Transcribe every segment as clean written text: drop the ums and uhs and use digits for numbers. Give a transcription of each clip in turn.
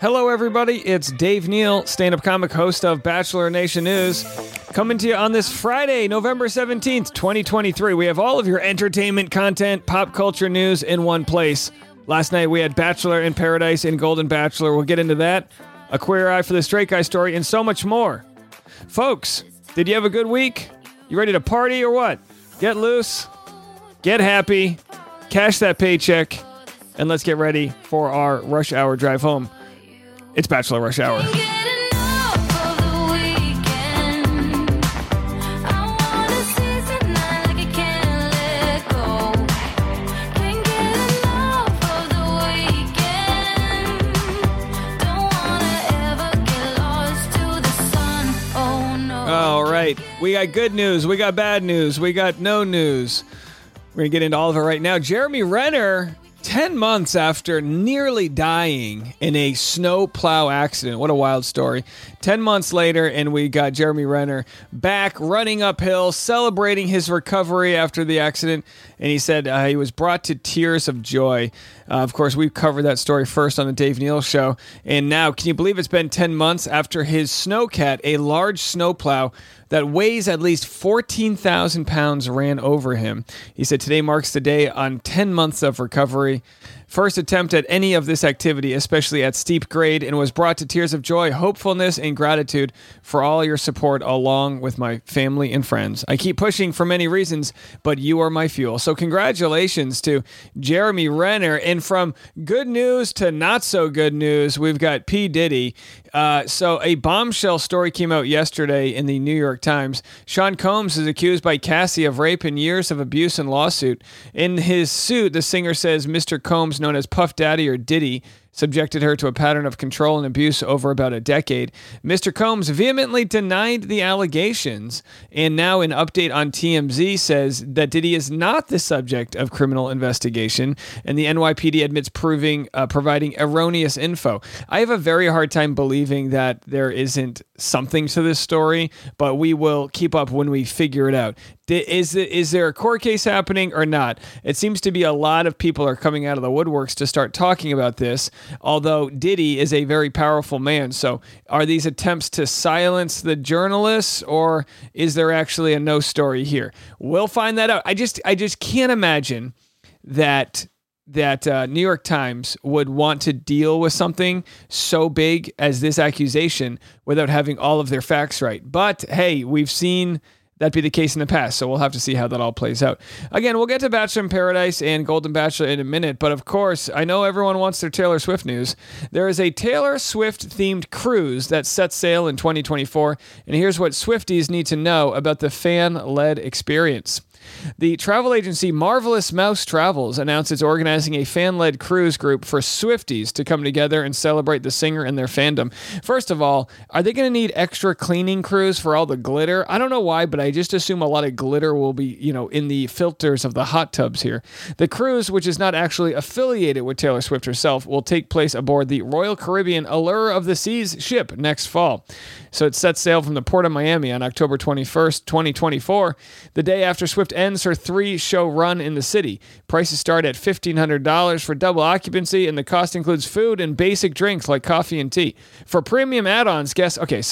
Hello, everybody. It's Dave Neal, stand-up comic, host of Bachelor Nation News, coming to you on this Friday, November 17th, 2023. We have all of your entertainment content, pop culture news in one place. Last night, we had Bachelor in Paradise and Golden Bachelor. We'll get into that, a Queer Eye for the Straight Guy story, and so much more. Folks, did you have a good week? You ready to party or what? Get loose, get happy, cash that paycheck, and let's get ready for our rush hour drive home. It's Bachelor Rush Hour. All right. We got good news. We got bad news. We got no news. We're going to get into all of it right now. Jeremy Renner, 10 months after nearly dying in a snow plow accident. What a wild story. 10 months later, and we got Jeremy Renner back running uphill, celebrating his recovery after the accident. And he said he was brought to tears of joy. Of course, we covered that story first on the Dave Neal Show. And now, can you believe it's been 10 months after his snowcat, a large snow plow that weighs at least 14,000 pounds, ran over him? He said, today marks the day on 10 months of recovery. First attempt at any of this activity, especially at steep grade, and was brought to tears of joy, hopefulness, and gratitude for all your support along with my family and friends. I keep pushing for many reasons, but you are my fuel. So congratulations to Jeremy Renner. And from good news to not so good news, we've got P. Diddy. So a bombshell story came out yesterday in the New York Times. Sean Combs is accused by Cassie of rape and years of abuse in lawsuit. In his suit, the singer says Mr. Combs, known as Puff Daddy or Diddy, subjected her to a pattern of control and abuse over about a decade. Mr. Combs vehemently denied the allegations, and now an update on TMZ says that Diddy is not the subject of criminal investigation, and the NYPD admits providing erroneous info. I have a very hard time believing that there isn't something to this story, but we will keep up when we figure it out. Is there a court case happening or not? It seems to be a lot of people are coming out of the woodworks to start talking about this, although Diddy is a very powerful man. So are these attempts to silence the journalists, or is there actually a no story here? We'll find that out. I just can't imagine that New York Times would want to deal with something so big as this accusation without having all of their facts right. But hey, we've seen that be the case in the past, so we'll have to see how that all plays out. Again, we'll get to Bachelor in Paradise and Golden Bachelor in a minute, but of course, I know everyone wants their Taylor Swift news. There is a Taylor Swift-themed cruise that sets sail in 2024, and here's what Swifties need to know about the fan-led experience. The travel agency Marvelous Mouse Travels announced it's organizing a fan-led cruise group for Swifties to come together and celebrate the singer and their fandom. First of all, are they going to need extra cleaning crews for all the glitter? I don't know why, but I just assume a lot of glitter will be, in the filters of the hot tubs here. The cruise, which is not actually affiliated with Taylor Swift herself, will take place aboard the Royal Caribbean Allure of the Seas ship next fall. So it sets sail from the port of Miami on October 21st, 2024, the day after Swift ends her 3-show run in the city. Prices start at $1,500 for double occupancy, and the cost includes food and basic drinks like coffee and tea. For premium add-ons, will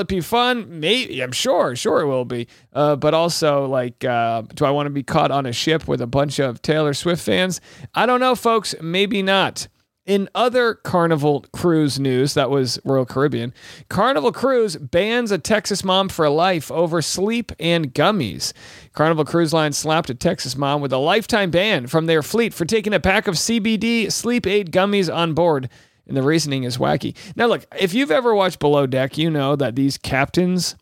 it be fun? Maybe. I'm sure it will be. But also, do I want to be caught on a ship with a bunch of Taylor Swift fans? I don't know, folks. Maybe not. In other Carnival Cruise news, that was Royal Caribbean, Carnival Cruise bans a Texas mom for life over sleep and gummies. Carnival Cruise Line slapped a Texas mom with a lifetime ban from their fleet for taking a pack of CBD sleep aid gummies on board, and the reasoning is wacky. Now, look, if you've ever watched Below Deck, you know that these captains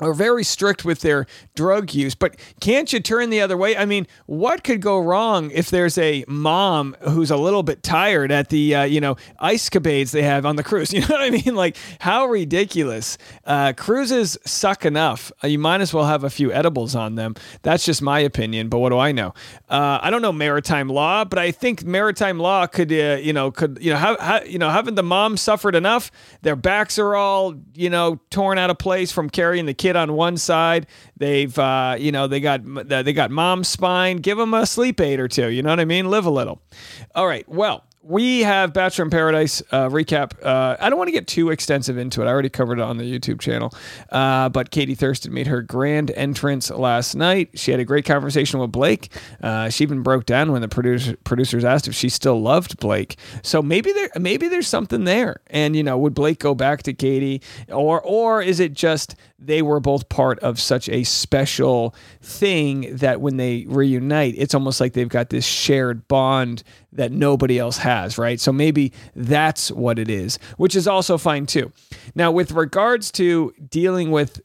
are very strict with their drug use, but can't you turn the other way? I mean, what could go wrong if there's a mom who's a little bit tired at the, ice capades they have on the cruise? You know what I mean? Like, how ridiculous. Cruises suck enough. You might as well have a few edibles on them. That's just my opinion, but what do I know? I don't know maritime law, but I think maritime law could haven't the mom suffered enough? Their backs are all, torn out of place from carrying the kids on one side. They've they got mom's spine. Give them a sleep aid or two, you know what I mean? Live a little. All right, well, We have Bachelor in Paradise recap. I don't want to get too extensive into it. I already covered it on the YouTube channel. But Katie Thurston made her grand entrance last night. She had a great conversation with Blake. She even broke down when the producers asked if she still loved Blake. So maybe there's something there. And, you know, would Blake go back to Katie? Or is it just they were both part of such a special thing that when they reunite, it's almost like they've got this shared bond that nobody else has, right? So maybe that's what it is, which is also fine too. Now, with regards to dealing with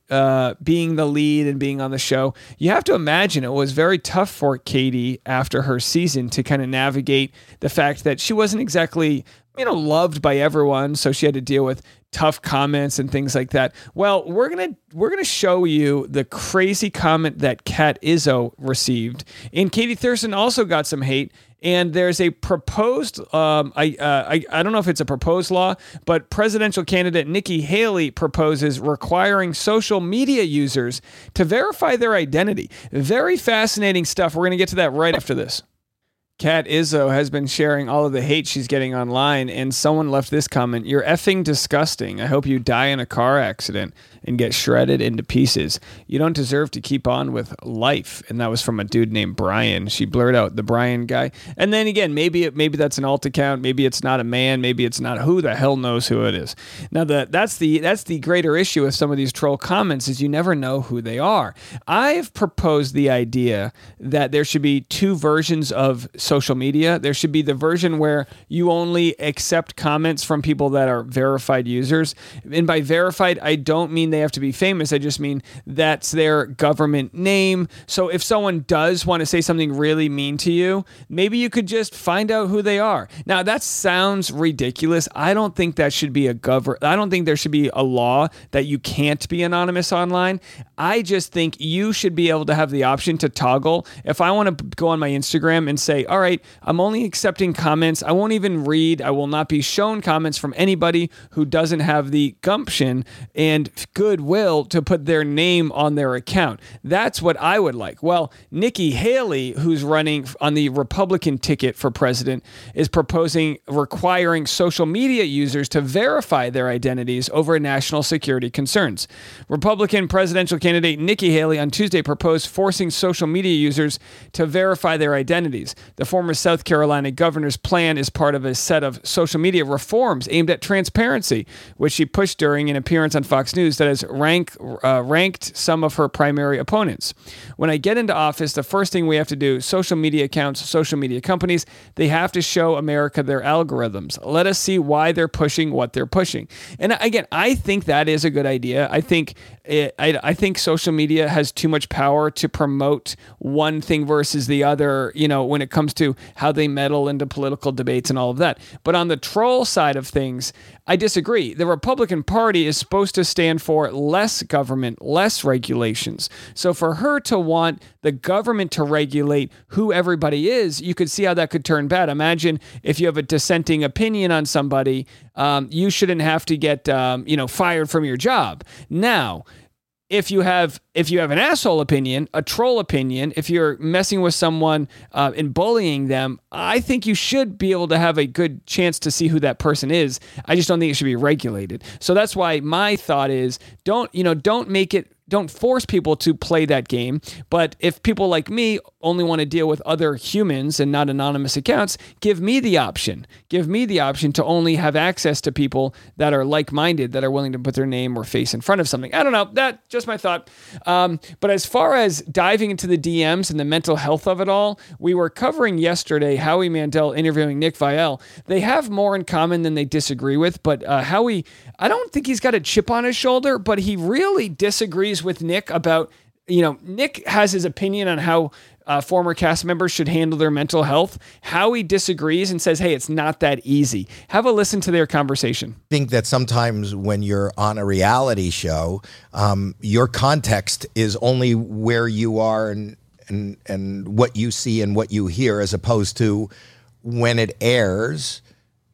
being the lead and being on the show, you have to imagine it was very tough for Katie after her season to kind of navigate the fact that she wasn't exactly, you know, loved by everyone. So she had to deal with tough comments and things like that. Well, we're gonna show you the crazy comment that Kat Izzo received, and Katie Thurston also got some hate. And there's a proposed, I don't know if it's a proposed law, but presidential candidate Nikki Haley proposes requiring social media users to verify their identity. Very fascinating stuff. We're going to get to that right after this. Kat Izzo has been sharing all of the hate she's getting online, and someone left this comment: "You're effing disgusting. I hope you die in a car accident and get shredded into pieces. You don't deserve to keep on with life." And that was from a dude named Brian. She blurred out the Brian guy. And then again, maybe that's an alt account. Maybe it's not a man. Maybe it's not. Who the hell knows who it is? Now that's the greater issue with some of these troll comments is you never know who they are. I've proposed the idea that there should be two versions of social media. There should be the version where you only accept comments from people that are verified users. And by verified, I don't mean they have to be famous. I just mean that's their government name. So if someone does want to say something really mean to you, maybe you could just find out who they are. Now, that sounds ridiculous. I don't think that should be I don't think there should be a law that you can't be anonymous online. I just think you should be able to have the option to toggle. If I want to go on my Instagram and say, all right, I'm only accepting comments. I won't even read. I will not be shown comments from anybody who doesn't have the gumption and goodwill to put their name on their account. That's what I would like. Well, Nikki Haley, who's running on the Republican ticket for president, is proposing requiring social media users to verify their identities over national security concerns. Republican presidential candidate Nikki Haley on Tuesday proposed forcing social media users to verify their identities. The former South Carolina governor's plan is part of a set of social media reforms aimed at transparency, which she pushed during an appearance on Fox News that has ranked some of her primary opponents. When I get into office, the first thing we have to do, social media accounts, social media companies, they have to show America their algorithms. Let us see why they're pushing what they're pushing. And again, I think that is a good idea. I think social media has too much power to promote one thing versus the other, you know, when it comes to how they meddle into political debates and all of that. But on the troll side of things, I disagree. The Republican Party is supposed to stand for less government, less regulations. So for her to want the government to regulate who everybody is, you could see how that could turn bad. Imagine if you have a dissenting opinion on somebody, you shouldn't have to get fired from your job. Now, if you have an asshole opinion, a troll opinion, if you're messing with someone and bullying them, I think you should be able to have a good chance to see who that person is. I just don't think it should be regulated. So that's why my thought is don't force people to play that game. But if people like me only want to deal with other humans and not anonymous accounts, give me the option. Give me the option to only have access to people that are like-minded, that are willing to put their name or face in front of something. I don't know. That's just my thought. But as far as diving into the DMs and the mental health of it all, we were covering yesterday Howie Mandel interviewing Nick Viall. They have more in common than they disagree with. But Howie, I don't think he's got a chip on his shoulder, but he really disagrees with Nick about, you know, Nick has his opinion on how former cast members should handle their mental health. Howie disagrees and says, hey, it's not that easy. Have a listen to their conversation. I think that sometimes when you're on a reality show, your context is only where you are and what you see and what you hear, as opposed to when it airs.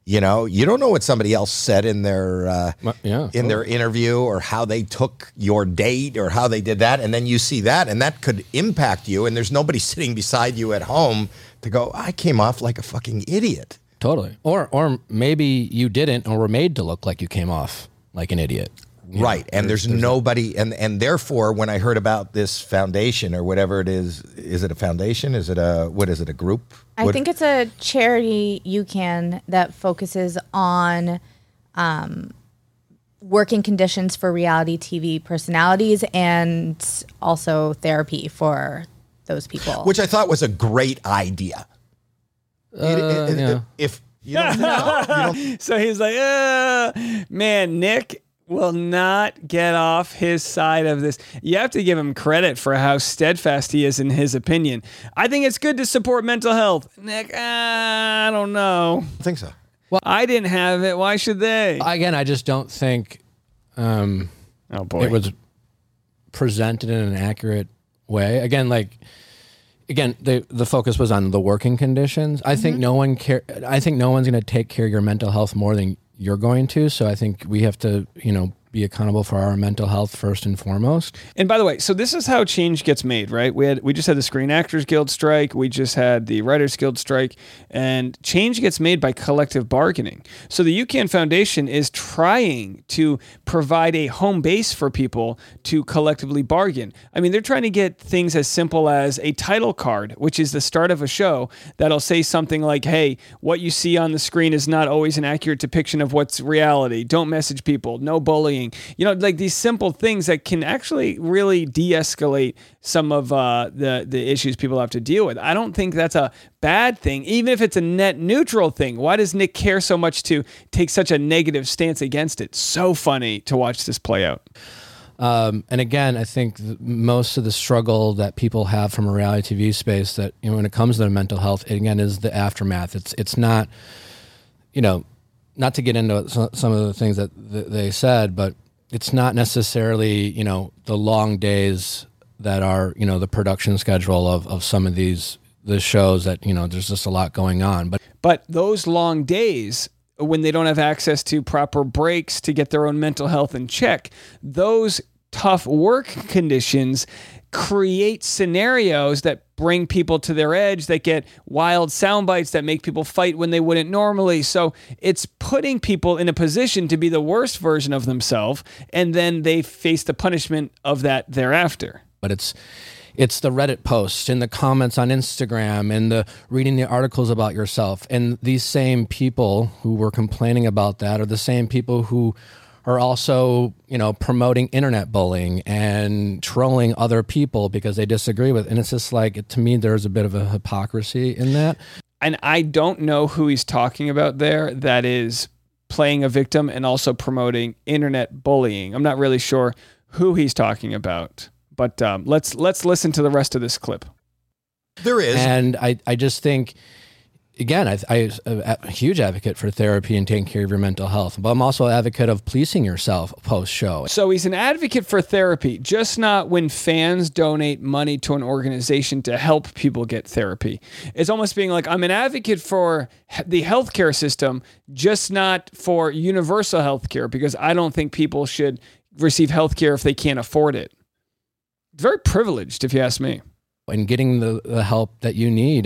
You know, you don't know what somebody else said in their their interview, or how they took your date, or how they did that. And then you see that, and that could impact you. And there's nobody sitting beside you at home to go, I came off like a fucking idiot. Totally. Or maybe you didn't or were made to look like you came off like an idiot. Right. And there's nobody. And therefore, when I heard about this foundation or whatever it is it a foundation? Is it a group? I think it's a charity UCAN that focuses on working conditions for reality TV personalities and also therapy for those people. Which I thought was a great idea. If you don't know, so he's like, man, Nick will not get off his side of this. You have to give him credit for how steadfast he is in his opinion. I think it's good to support mental health. Nick, I don't know. I think so. Well, I didn't have it. Why should they? Again, I just don't think it was presented in an accurate way. Again, the focus was on the working conditions. I think no one care. I think no one's going to take care of your mental health more than you're going to. So I think we have to, be accountable for our mental health first and foremost. And by the way, so this is how change gets made, right? We just had the Screen Actors Guild strike. We just had the Writers Guild strike. And change gets made by collective bargaining. So the UCAN Foundation is trying to provide a home base for people to collectively bargain. I mean, they're trying to get things as simple as a title card, which is the start of a show that'll say something like, hey, what you see on the screen is not always an accurate depiction of what's reality. Don't message people. No bullying. Like these simple things that can actually really de-escalate some of the issues people have to deal with. I don't think that's a bad thing, even if it's a net neutral thing. Why does Nick care so much to take such a negative stance against it? So funny to watch this play out. And again, I think most of the struggle that people have from a reality TV space that, when it comes to their mental health, again, is the aftermath. It's not, not to get into some of the things that they said, but it's not necessarily, the long days that are, the production schedule of some of the shows that, there's just a lot going on. But those long days, when they don't have access to proper breaks to get their own mental health in check, those tough work conditions create scenarios that bring people to their edge, that get wild sound bites, that make people fight when they wouldn't normally. So it's putting people in a position to be the worst version of themselves, and then they face the punishment of that thereafter. But it's the Reddit posts and the comments on Instagram and the reading the articles about yourself. And these same people who were complaining about that are the same people who are also, promoting internet bullying and trolling other people because they disagree with it. And it's just like, to me, there's a bit of a hypocrisy in that. And I don't know who he's talking about there that is playing a victim and also promoting internet bullying. I'm not really sure who he's talking about, but let's listen to the rest of this clip. There is. And I just think... Again, I'm a huge advocate for therapy and taking care of your mental health, but I'm also an advocate of policing yourself post-show. So he's an advocate for therapy, just not when fans donate money to an organization to help people get therapy. It's almost being like, I'm an advocate for the healthcare system, just not for universal healthcare, because I don't think people should receive healthcare if they can't afford it. Very privileged, if you ask me. And getting the help that you need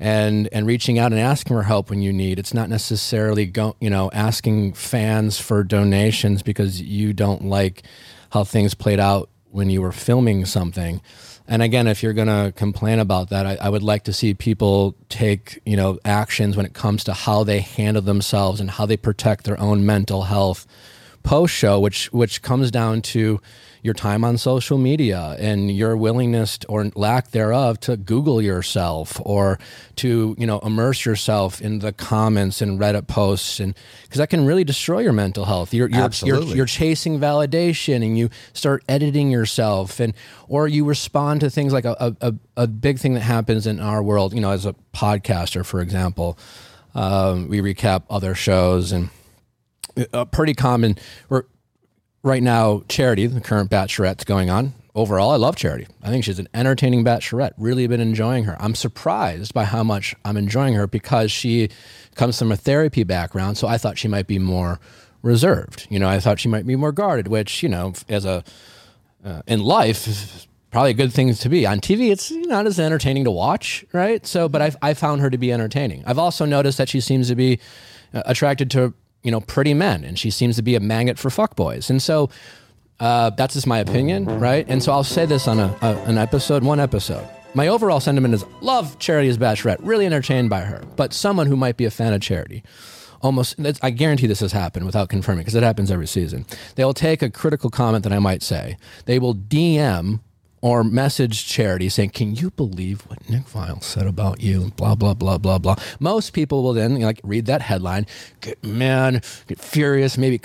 and reaching out and asking for help when you need. It's not necessarily asking fans for donations because you don't like how things played out when you were filming something. And again, if you're going to complain about that, I would like to see people take, actions when it comes to how they handle themselves and how they protect their own mental health post-show, which comes down to your time on social media and your willingness or lack thereof to Google yourself or to, immerse yourself in the comments and Reddit posts, and because that can really destroy your mental health. You're chasing validation and you start editing yourself, or you respond to things like a big thing that happens in our world. As a podcaster, for example, we recap other shows, and a pretty common. Right now, Charity, the current bachelorette's going on. Overall, I love Charity. I think she's an entertaining bachelorette. Really been enjoying her. I'm surprised by how much I'm enjoying her because she comes from a therapy background, so I thought she might be more reserved. I thought she might be more guarded, which, as in life, probably good things to be on TV. It's not as entertaining to watch, right? So, but I found her to be entertaining. I've also noticed that she seems to be attracted to, you know, pretty men, and she seems to be a magnet for fuckboys. And so that's just my opinion, right? And so I'll say this on one episode. My overall sentiment is love Charity as Bachelorette, really entertained by her, but someone who might be a fan of Charity. Almost, I guarantee this has happened without confirming, because it happens every season. They'll take a critical comment that I might say. They will DM or message Charity saying, "Can you believe what Nick Viall said about you?" Blah, blah, blah, blah, blah. Most people will then read that headline, get mad, get furious, maybe,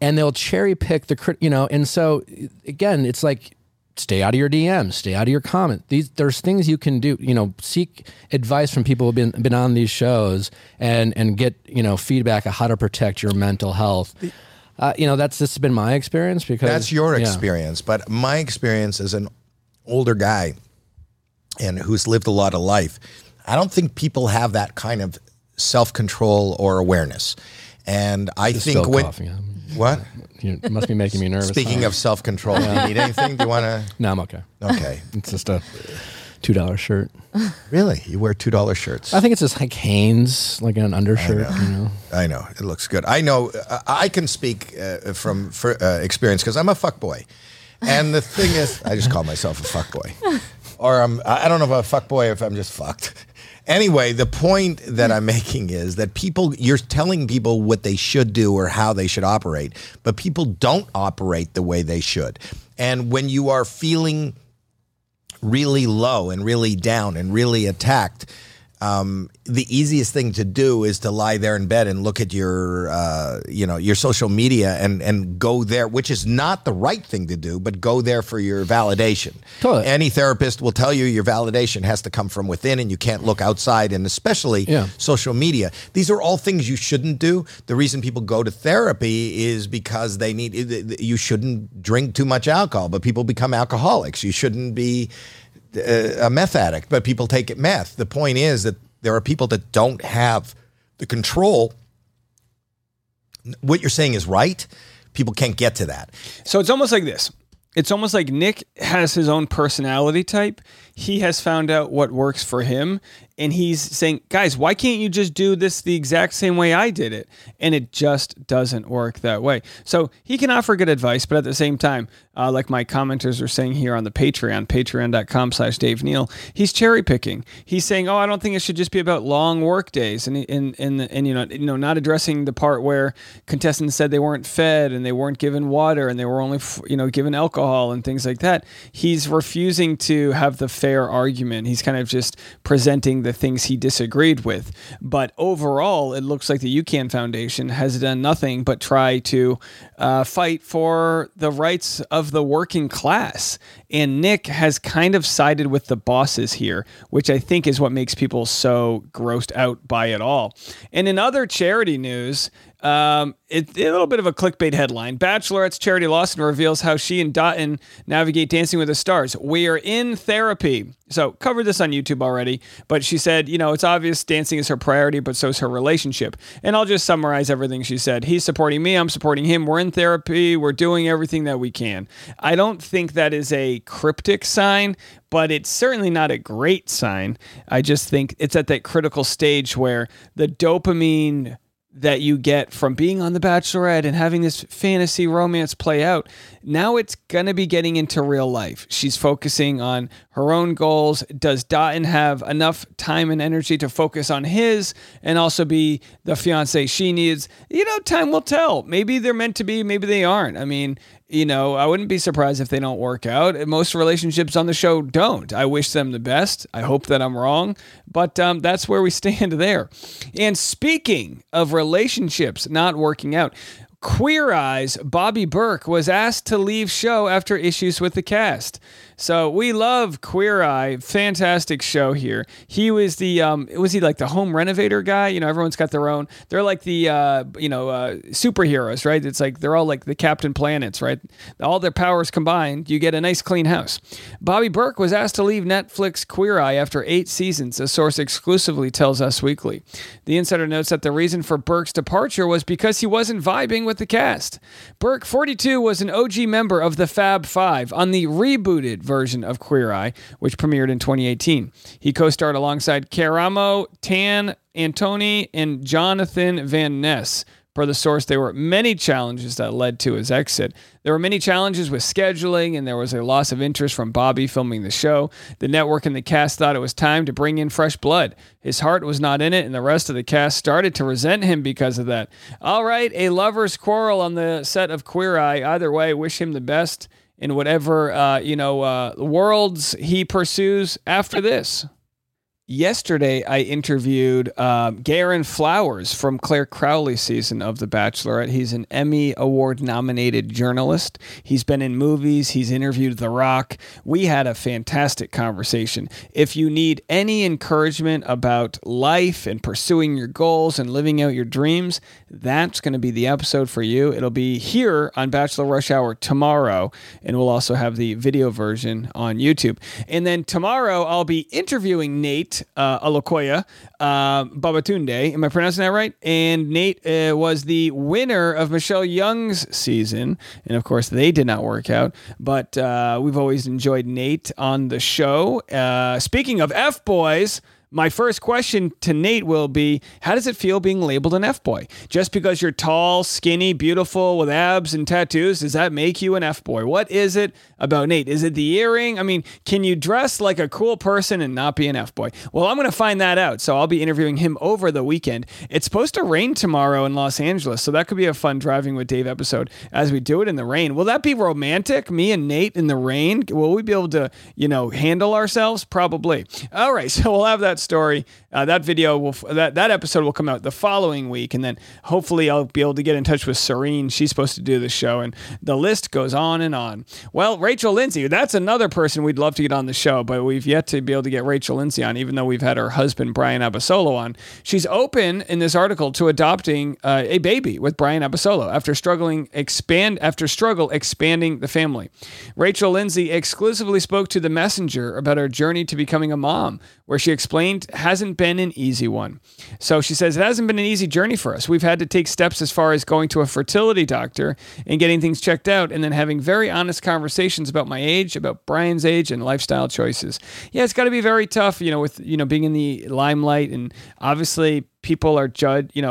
and they'll cherry pick the. And so again, it's like, stay out of your DMs, stay out of your comment. There's things you can do, seek advice from people who've been on these shows and get, feedback on how to protect your mental health. This has been my experience because... That's your experience, but my experience as an older guy and who's lived a lot of life, I don't think people have that kind of self-control or awareness. And I Just think... when, coughing. What? You must be making me nervous. Speaking of self-control, do you need anything? Do you want to... No, I'm okay. Okay. It's just a $2 shirt. Really? You wear $2 shirts? I think it's just like Hanes, like an undershirt. I know. It looks good. I know. I can speak from experience because I'm a fuckboy. And the thing is, I just call myself a fuckboy. Or I don't know if I'm a fuckboy or if I'm just fucked. Anyway, the point that I'm making is that you're telling people what they should do or how they should operate, but people don't operate the way they should. And when you are feeling really low and really down and really attacked, the easiest thing to do is to lie there in bed and look at your social media and go there, which is not the right thing to do, but go there for your validation. Totally. Any therapist will tell you your validation has to come from within and you can't look outside, and especially social media. These are all things you shouldn't do. The reason people go to therapy is because you shouldn't drink too much alcohol, but people become alcoholics. You shouldn't be a meth addict, but people take it meth. The point is that there are people that don't have the control. What you're saying is right. People can't get to that. So it's almost like this. It's almost like Nick has his own personality type. He has found out what works for him. And he's saying, guys, why can't you just do this the exact same way I did it? And it just doesn't work that way. So he can offer good advice, but at the same time, like my commenters are saying here on the Patreon, patreon.com/Dave Neal, he's cherry picking. He's saying, I don't think it should just be about long work days and not addressing the part where contestants said they weren't fed and they weren't given water and they were only given alcohol and things like that. He's refusing to have the fair argument. He's kind of just presenting the things he disagreed with. But overall, it looks like the UCAN Foundation has done nothing but try to fight for the rights of the working class. And Nick has kind of sided with the bosses here, which I think is what makes people so grossed out by it all. And in other charity news, it's a little bit of a clickbait headline. Bachelorette's Charity Lawson reveals how she and Dutton navigate Dancing with the Stars. We are in therapy. So covered this on YouTube already, but she said, it's obvious dancing is her priority, but so is her relationship. And I'll just summarize everything she said. He's supporting me. I'm supporting him. We're in therapy. We're doing everything that we can. I don't think that is a cryptic sign, but it's certainly not a great sign. I just think it's at that critical stage where the dopamine that you get from being on The Bachelorette and having this fantasy romance play out, now it's going to be getting into real life. She's focusing on her own goals. Does Dutton have enough time and energy to focus on his and also be the fiance she needs? Time will tell. Maybe they're meant to be, maybe they aren't. I mean, I wouldn't be surprised if they don't work out. Most relationships on the show don't. I wish them the best. I hope that I'm wrong. But that's where we stand there. And speaking of relationships not working out, Queer Eye's Bobby Berk was asked to leave show after issues with the cast. So we love Queer Eye. Fantastic show here. He was the home renovator guy? Everyone's got their own. They're like the superheroes, right? It's like they're all like the Captain Planets, right? All their powers combined, you get a nice clean house. Bobby Berk was asked to leave Netflix Queer Eye after 8 seasons, a source exclusively tells Us Weekly. The insider notes that the reason for Berk's departure was because he wasn't vibing with with the cast. Burke, 42, was an OG member of the Fab Five on the rebooted version of Queer Eye, which premiered in 2018. He co-starred alongside Caramo, Tan, Antoni, and Jonathan Van Ness. Per the source, there were many challenges that led to his exit. There were many challenges with scheduling, and there was a loss of interest from Bobby filming the show. The network and the cast thought it was time to bring in fresh blood. His heart was not in it, and the rest of the cast started to resent him because of that. All right, a lover's quarrel on the set of Queer Eye. Either way, wish him the best in whatever worlds he pursues after this. Yesterday, I interviewed Garen Flowers from Claire Crowley's season of The Bachelorette. He's an Emmy Award-nominated journalist. He's been in movies. He's interviewed The Rock. We had a fantastic conversation. If you need any encouragement about life and pursuing your goals and living out your dreams, that's going to be the episode for you. It'll be here on Bachelor Rush Hour tomorrow, and we'll also have the video version on YouTube. And then tomorrow, I'll be interviewing Nate Alokoya Babatunde. Am I pronouncing that right? And Nate was the winner of Michelle Young's season. And of course, they did not work out. But we've always enjoyed Nate on the show. Speaking of F-boys, my first question to Nate will be, how does it feel being labeled an F-boy? Just because you're tall, skinny, beautiful, with abs and tattoos, does that make you an F-boy? What is it about Nate? Is it the earring? I mean, can you dress like a cool person and not be an F-boy? Well, I'm going to find that out, so I'll be interviewing him over the weekend. It's supposed to rain tomorrow in Los Angeles, so that could be a fun Driving with Dave episode as we do it in the rain. Will that be romantic, me and Nate in the rain? Will we be able to, handle ourselves? Probably. All right, so we'll have that story. That episode will come out the following week, and then hopefully I'll be able to get in touch with Serene. She's supposed to do the show, and the list goes on and on. Well, Rachel Lindsay, that's another person we'd love to get on the show, but we've yet to be able to get Rachel Lindsay on, even though we've had her husband Brian Abasolo on. She's open in this article to adopting a baby with Brian Abasolo after struggling expanding the family. Rachel Lindsay exclusively spoke to The Messenger about her journey to becoming a mom, where she explained hasn't been an easy one. So she says, it hasn't been an easy journey for us. We've had to take steps as far as going to a fertility doctor and getting things checked out, and then having very honest conversations about my age, about Brian's age, and lifestyle choices. Yeah, it's got to be very tough, with being in the limelight, and obviously people are judged. I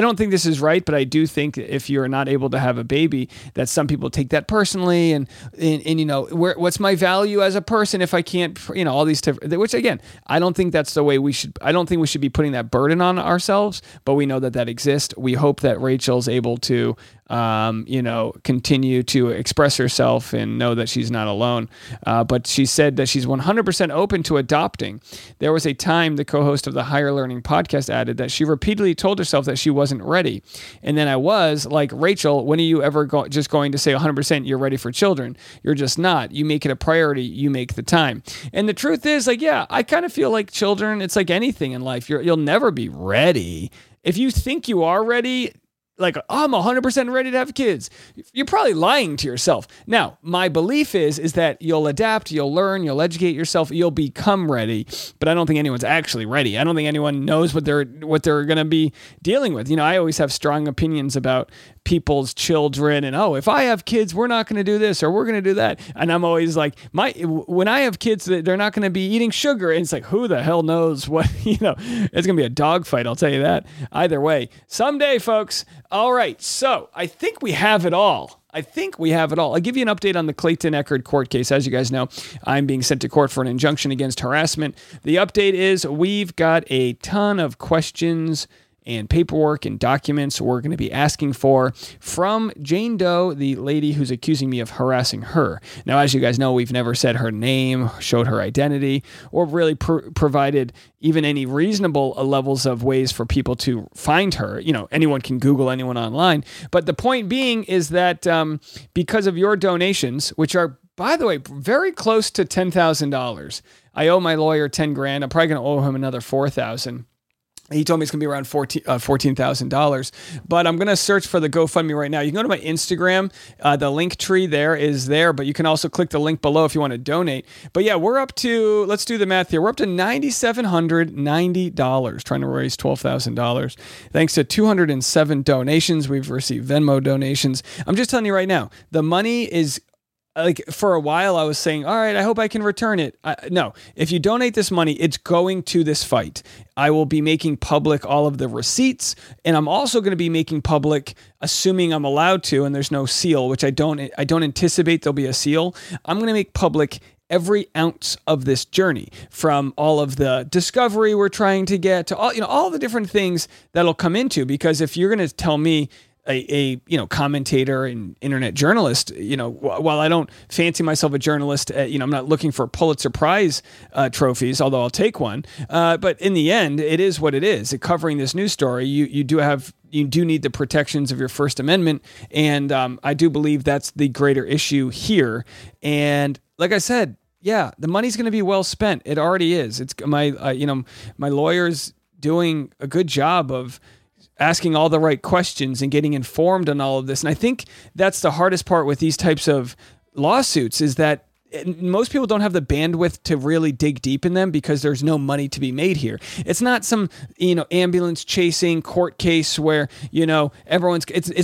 don't think this is right, but I do think if you're not able to have a baby, that some people take that personally, and what's my value as a person if I can't, all these different. Which again, I don't think that's the way we should. I don't think we should be putting that burden on ourselves. But we know that exists. We hope that Rachel's able to, continue to express herself and know that she's not alone. But she said that she's 100% open to adopting. There was a time the co-host of the Higher Learning podcast added that she repeatedly told herself that she wasn't ready. And then I was like, Rachel, when are you ever just going to say 100% you're ready for children? You're just not. You make it a priority. You make the time. And the truth is, I kind of feel like children, it's like anything in life. You'll never be ready. If you think you are ready, I'm 100% ready to have kids, you're probably lying to yourself. Now, my belief is that you'll adapt, you'll learn, you'll educate yourself, you'll become ready, but I don't think anyone's actually ready. I don't think anyone knows what they're going to be dealing with. I always have strong opinions about people's children, and if I have kids, we're not going to do this or we're going to do that. And I'm always like, when I have kids, they're not going to be eating sugar. And it's like, who the hell knows what, it's going to be a dogfight. I'll tell you that either way someday, folks. All right. So I think we have it all. I'll give you an update on the Clayton Eckerd court case. As you guys know, I'm being sent to court for an injunction against harassment. The update is we've got a ton of questions and paperwork and documents we're going to be asking for from Jane Doe, the lady who's accusing me of harassing her. Now, as you guys know, we've never said her name, showed her identity, or really provided even any reasonable levels of ways for people to find her. Anyone can Google anyone online. But the point being is that because of your donations, which are, by the way, very close to $10,000, I owe my lawyer $10,000. I'm probably going to owe him another $4,000. He told me it's going to be around $14,000, but I'm going to search for the GoFundMe right now. You can go to my Instagram. The link tree there is there, but you can also click the link below if you want to donate. But yeah, we're up to, let's do the math here. We're up to $9,790, trying to raise $12,000. Thanks to 207 donations. We've received Venmo donations. I'm just telling you right now, the money is, like, for a while I was saying, all right, I hope I can return it. No, if you donate this money, it's going to this fight. I will be making public all of the receipts, and I'm also going to be making public, assuming I'm allowed to, and there's no seal, which I don't anticipate there'll be a seal. I'm going to make public every ounce of this journey, from all of the discovery we're trying to get to all, you know, all the different things that'll come into, because if you're going to tell me, a commentator and internet journalist, you know, while I don't fancy myself a journalist, you know, I'm not looking for Pulitzer Prize trophies, although I'll take one. But in the end, it is what it is. Covering this news story, you do need the protections of your First Amendment, and I do believe that's the greater issue here. And like I said, yeah, the money's going to be well spent. It already is. It's my lawyer's doing a good job of asking all the right questions and getting informed on all of this. And I think that's the hardest part with these types of lawsuits, is that most people don't have the bandwidth to really dig deep in them because there's no money to be made here. It's not some, ambulance chasing court case where, it's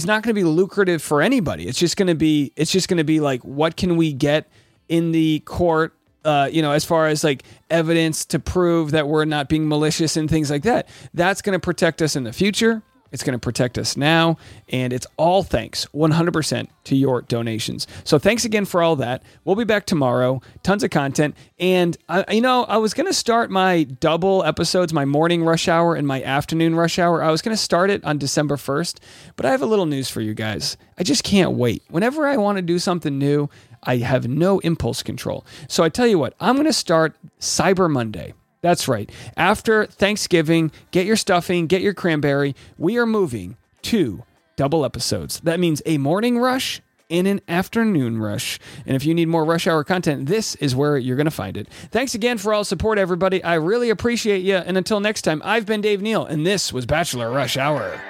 not going to be lucrative for anybody. It's just going to be like, what can we get in the court? As far as like evidence to prove that we're not being malicious and things like that. That's going to protect us in the future. It's going to protect us now. And it's all thanks 100% to your donations. So thanks again for all that. We'll be back tomorrow. Tons of content. And I was going to start my double episodes, my morning rush hour and my afternoon rush hour. I was going to start it on December 1st, but I have a little news for you guys. I just can't wait. Whenever I want to do something new, I have no impulse control. So I tell you what, I'm going to start Cyber Monday. That's right. After Thanksgiving, get your stuffing, get your cranberry. We are moving to double episodes. That means a morning rush and an afternoon rush. And if you need more rush hour content, this is where you're going to find it. Thanks again for all support, everybody. I really appreciate you. And until next time, I've been Dave Neal, and this was Bachelor Rush Hour.